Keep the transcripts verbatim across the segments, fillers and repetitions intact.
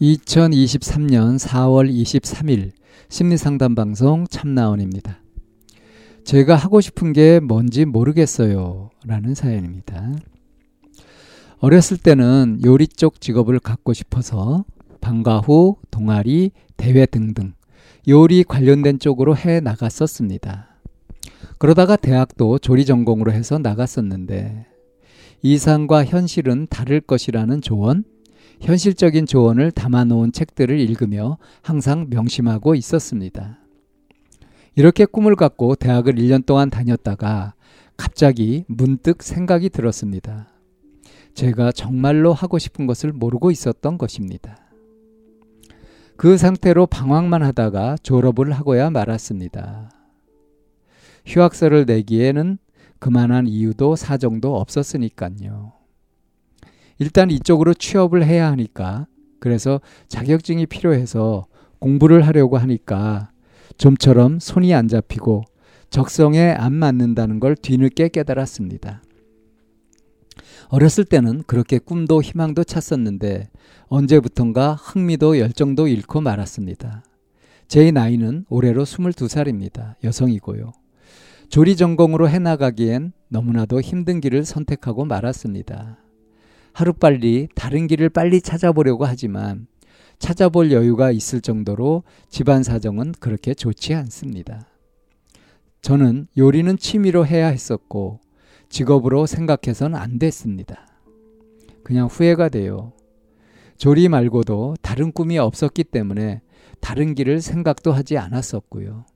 이천이십삼년 사월 이십삼일 심리상담방송 참나원입니다. 제가 하고 싶은 게 뭔지 모르겠어요 라는 사연입니다. 어렸을 때는 요리 쪽 직업을 갖고 싶어서 방과 후 동아리, 대회 등등 요리 관련된 쪽으로 해 나갔었습니다. 그러다가 대학도 조리 전공으로 해서 나갔었는데 이상과 현실은 다를 것이라는 조언, 현실적인 조언을 담아놓은 책들을 읽으며 항상 명심하고 있었습니다. 이렇게 꿈을 갖고 대학을 일 년 동안 다녔다가 갑자기 문득 생각이 들었습니다. 제가 정말로 하고 싶은 것을 모르고 있었던 것입니다. 그 상태로 방황만 하다가 졸업을 하고야 말았습니다. 휴학서를 내기에는 그만한 이유도 사정도 없었으니까요. 일단 이쪽으로 취업을 해야 하니까, 그래서 자격증이 필요해서 공부를 하려고 하니까 좀처럼 손이 안 잡히고 적성에 안 맞는다는 걸 뒤늦게 깨달았습니다. 어렸을 때는 그렇게 꿈도 희망도 찼었는데 언제부턴가 흥미도 열정도 잃고 말았습니다. 제 나이는 올해로 스물두 살입니다. 여성이고요. 조리 전공으로 해나가기엔 너무나도 힘든 길을 선택하고 말았습니다. 하루빨리 다른 길을 빨리 찾아보려고 하지만 찾아볼 여유가 있을 정도로 집안 사정은 그렇게 좋지 않습니다. 저는 요리는 취미로 해야 했었고 직업으로 생각해서는 안 됐습니다. 그냥 후회가 돼요. 조리 말고도 다른 꿈이 없었기 때문에 다른 길을 생각도 하지 않았었고요.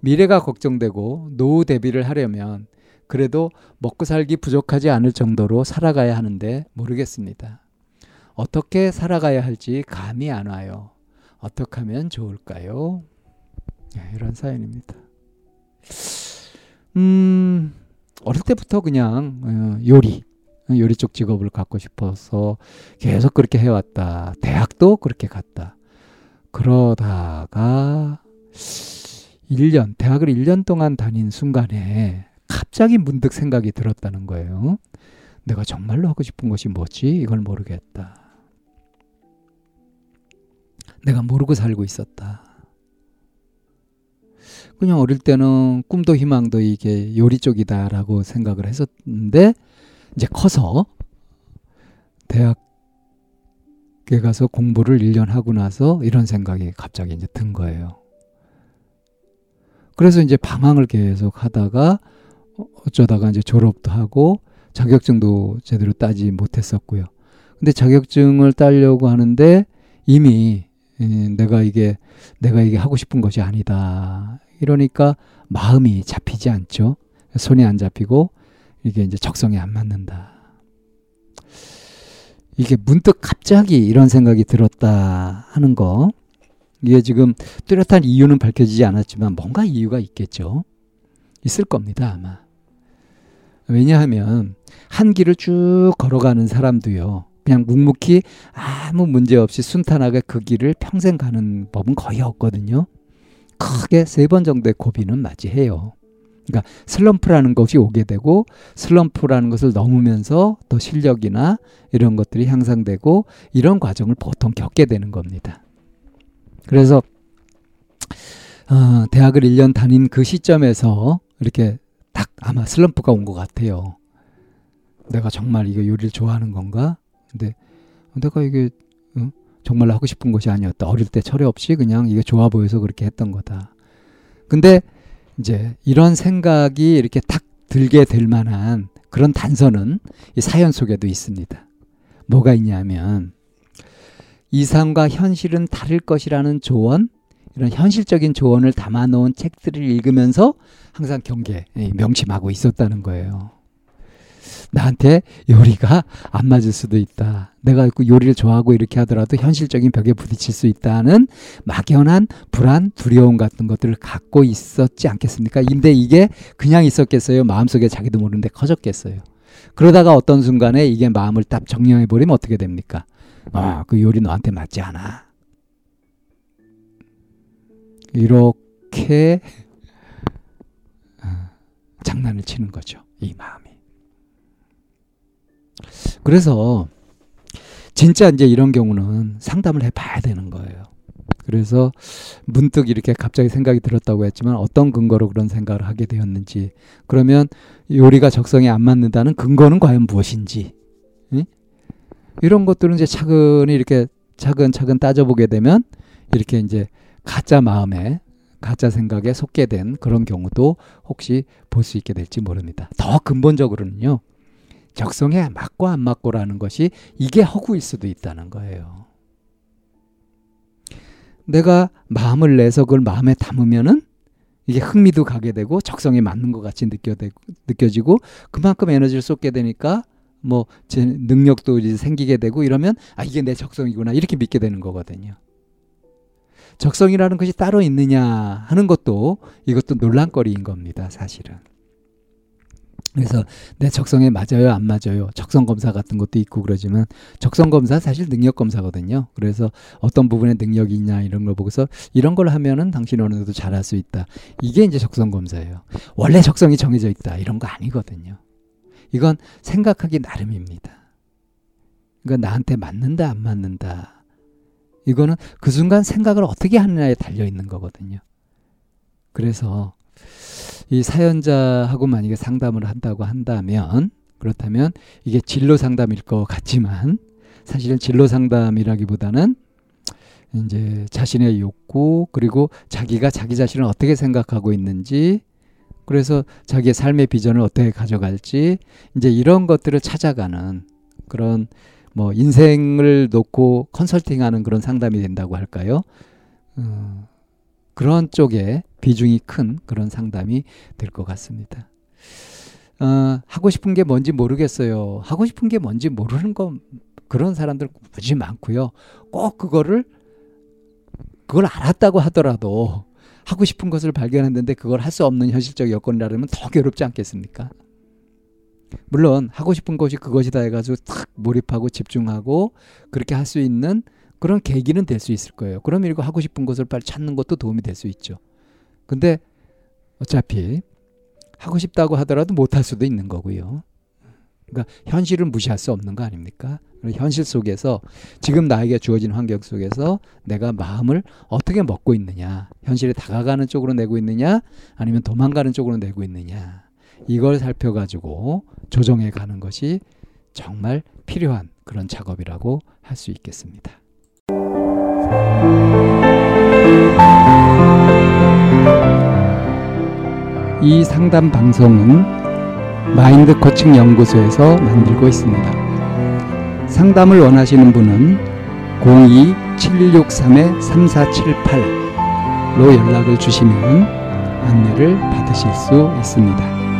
미래가 걱정되고 노후 대비를 하려면 그래도 먹고 살기 부족하지 않을 정도로 살아가야 하는데 모르겠습니다. 어떻게 살아가야 할지 감이 안 와요. 어떻게 하면 좋을까요? 이런 사연입니다. 음, 어릴 때부터 그냥 요리, 요리 쪽 직업을 갖고 싶어서 계속 그렇게 해왔다. 대학도 그렇게 갔다. 그러다가 일 년, 대학을 일 년 동안 다닌 순간에 갑자기 문득 생각이 들었다는 거예요. 내가 정말로 하고 싶은 것이 뭐지? 이걸 모르겠다. 내가 모르고 살고 있었다. 그냥 어릴 때는 꿈도 희망도 이게 요리 쪽이다라고 생각을 했었는데 이제 커서 대학에 가서 공부를 일 년 하고 나서 이런 생각이 갑자기 이제 든 거예요. 그래서 이제 방황을 계속 하다가 어쩌다가 이제 졸업도 하고 자격증도 제대로 따지 못했었고요. 근데 자격증을 따려고 하는데 이미 내가 이게 내가 이게 하고 싶은 것이 아니다. 이러니까 마음이 잡히지 않죠. 손이 안 잡히고 이게 이제 적성에 안 맞는다. 이게 문득 갑자기 이런 생각이 들었다 하는 거. 이게 지금 뚜렷한 이유는 밝혀지지 않았지만 뭔가 이유가 있겠죠. 있을 겁니다, 아마. 왜냐하면 한 길을 쭉 걸어가는 사람도요. 그냥 묵묵히 아무 문제 없이 순탄하게 그 길을 평생 가는 법은 거의 없거든요. 크게 세 번 정도의 고비는 맞이해요. 그러니까 슬럼프라는 것이 오게 되고 슬럼프라는 것을 넘으면서 또 실력이나 이런 것들이 향상되고 이런 과정을 보통 겪게 되는 겁니다. 그래서 어, 대학을 일 년 다닌 그 시점에서 이렇게 딱 아마 슬럼프가 온 것 같아요. 내가 정말 이거 요리를 좋아하는 건가? 근데 내가 이게 어? 정말 하고 싶은 것이 아니었다. 어릴 때 철회 없이 그냥 이게 좋아 보여서 그렇게 했던 거다. 근데 이제 이런 생각이 이렇게 딱 들게 될 만한 그런 단서는 이 사연 속에도 있습니다. 뭐가 있냐면 이상과 현실은 다를 것이라는 조언, 이런 현실적인 조언을 담아놓은 책들을 읽으면서 항상 경계, 명심하고 있었다는 거예요. 나한테 요리가 안 맞을 수도 있다. 내가 요리를 좋아하고 이렇게 하더라도 현실적인 벽에 부딪힐 수 있다는 막연한 불안, 두려움 같은 것들을 갖고 있었지 않겠습니까? 근데 이게 그냥 있었겠어요? 마음속에 자기도 모르는데 커졌겠어요? 그러다가 어떤 순간에 이게 마음을 딱 정리해버리면 어떻게 됩니까? 아, 그 요리 너한테 맞지 않아. 이렇게 장난을 치는 거죠, 이 마음이. 그래서 진짜 이제 이런 경우는 상담을 해봐야 되는 거예요. 그래서 문득 이렇게 갑자기 생각이 들었다고 했지만 어떤 근거로 그런 생각을 하게 되었는지, 그러면 요리가 적성에 안 맞는다는 근거는 과연 무엇인지, 응? 이런 것들은 이제 차근히 이렇게 차근차근 따져보게 되면 이렇게 이제 가짜 마음에, 가짜 생각에 속게 된 그런 경우도 혹시 볼 수 있게 될지 모릅니다. 더 근본적으로는요, 적성에 맞고 안 맞고라는 것이 이게 허구일 수도 있다는 거예요. 내가 마음을 내서 그걸 마음에 담으면은 이게 흥미도 가게 되고 적성에 맞는 것 같이 느껴지고 그만큼 에너지를 쏟게 되니까 뭐 제 능력도 이제 생기게 되고 이러면 아, 이게 내 적성이구나 이렇게 믿게 되는 거거든요. 적성이라는 것이 따로 있느냐 하는 것도, 이것도 논란거리인 겁니다, 사실은. 그래서 내 적성에 맞아요, 안 맞아요, 적성 검사 같은 것도 있고 그러지만 적성 검사 사실 능력 검사거든요. 그래서 어떤 부분에 능력이 있냐 이런 걸 보고서 이런 걸 하면은 당신이 어느 정도 잘할 수 있다. 이게 이제 적성 검사예요. 원래 적성이 정해져 있다 이런 거 아니거든요. 이건 생각하기 나름입니다. 그러니까 나한테 맞는다, 안 맞는다. 이거는 그 순간 생각을 어떻게 하느냐에 달려있는 거거든요. 그래서 이 사연자하고 만약에 상담을 한다고 한다면, 그렇다면 이게 진로 상담일 것 같지만 사실은 진로 상담이라기보다는 이제 자신의 욕구, 그리고 자기가 자기 자신을 어떻게 생각하고 있는지, 그래서 자기의 삶의 비전을 어떻게 가져갈지, 이제 이런 것들을 찾아가는 그런 뭐 인생을 놓고 컨설팅하는 그런 상담이 된다고 할까요? 어, 그런 쪽에 비중이 큰 그런 상담이 될 것 같습니다. 어, 하고 싶은 게 뭔지 모르겠어요. 하고 싶은 게 뭔지 모르는 건 그런 사람들 무지 많고요. 꼭 그거를 그걸 알았다고 하더라도 하고 싶은 것을 발견했는데 그걸 할 수 없는 현실적 여건이라면 더 괴롭지 않겠습니까? 물론 하고 싶은 것이 그것이다 해가지고 탁 몰입하고 집중하고 그렇게 할 수 있는 그런 계기는 될 수 있을 거예요. 그럼 이거 하고 싶은 것을 빨리 찾는 것도 도움이 될 수 있죠. 근데 어차피 하고 싶다고 하더라도 못할 수도 있는 거고요. 그러니까 현실을 무시할 수 없는 거 아닙니까? 현실 속에서, 지금 나에게 주어진 환경 속에서 내가 마음을 어떻게 먹고 있느냐, 현실에 다가가는 쪽으로 내고 있느냐 아니면 도망가는 쪽으로 내고 있느냐, 이걸 살펴가지고 조정해 가는 것이 정말 필요한 그런 작업이라고 할 수 있겠습니다. 이 상담 방송은 마인드 코칭 연구소에서 만들고 있습니다. 상담을 원하시는 분은 공이 칠일육삼 삼사칠팔로 연락을 주시면 안내를 받으실 수 있습니다.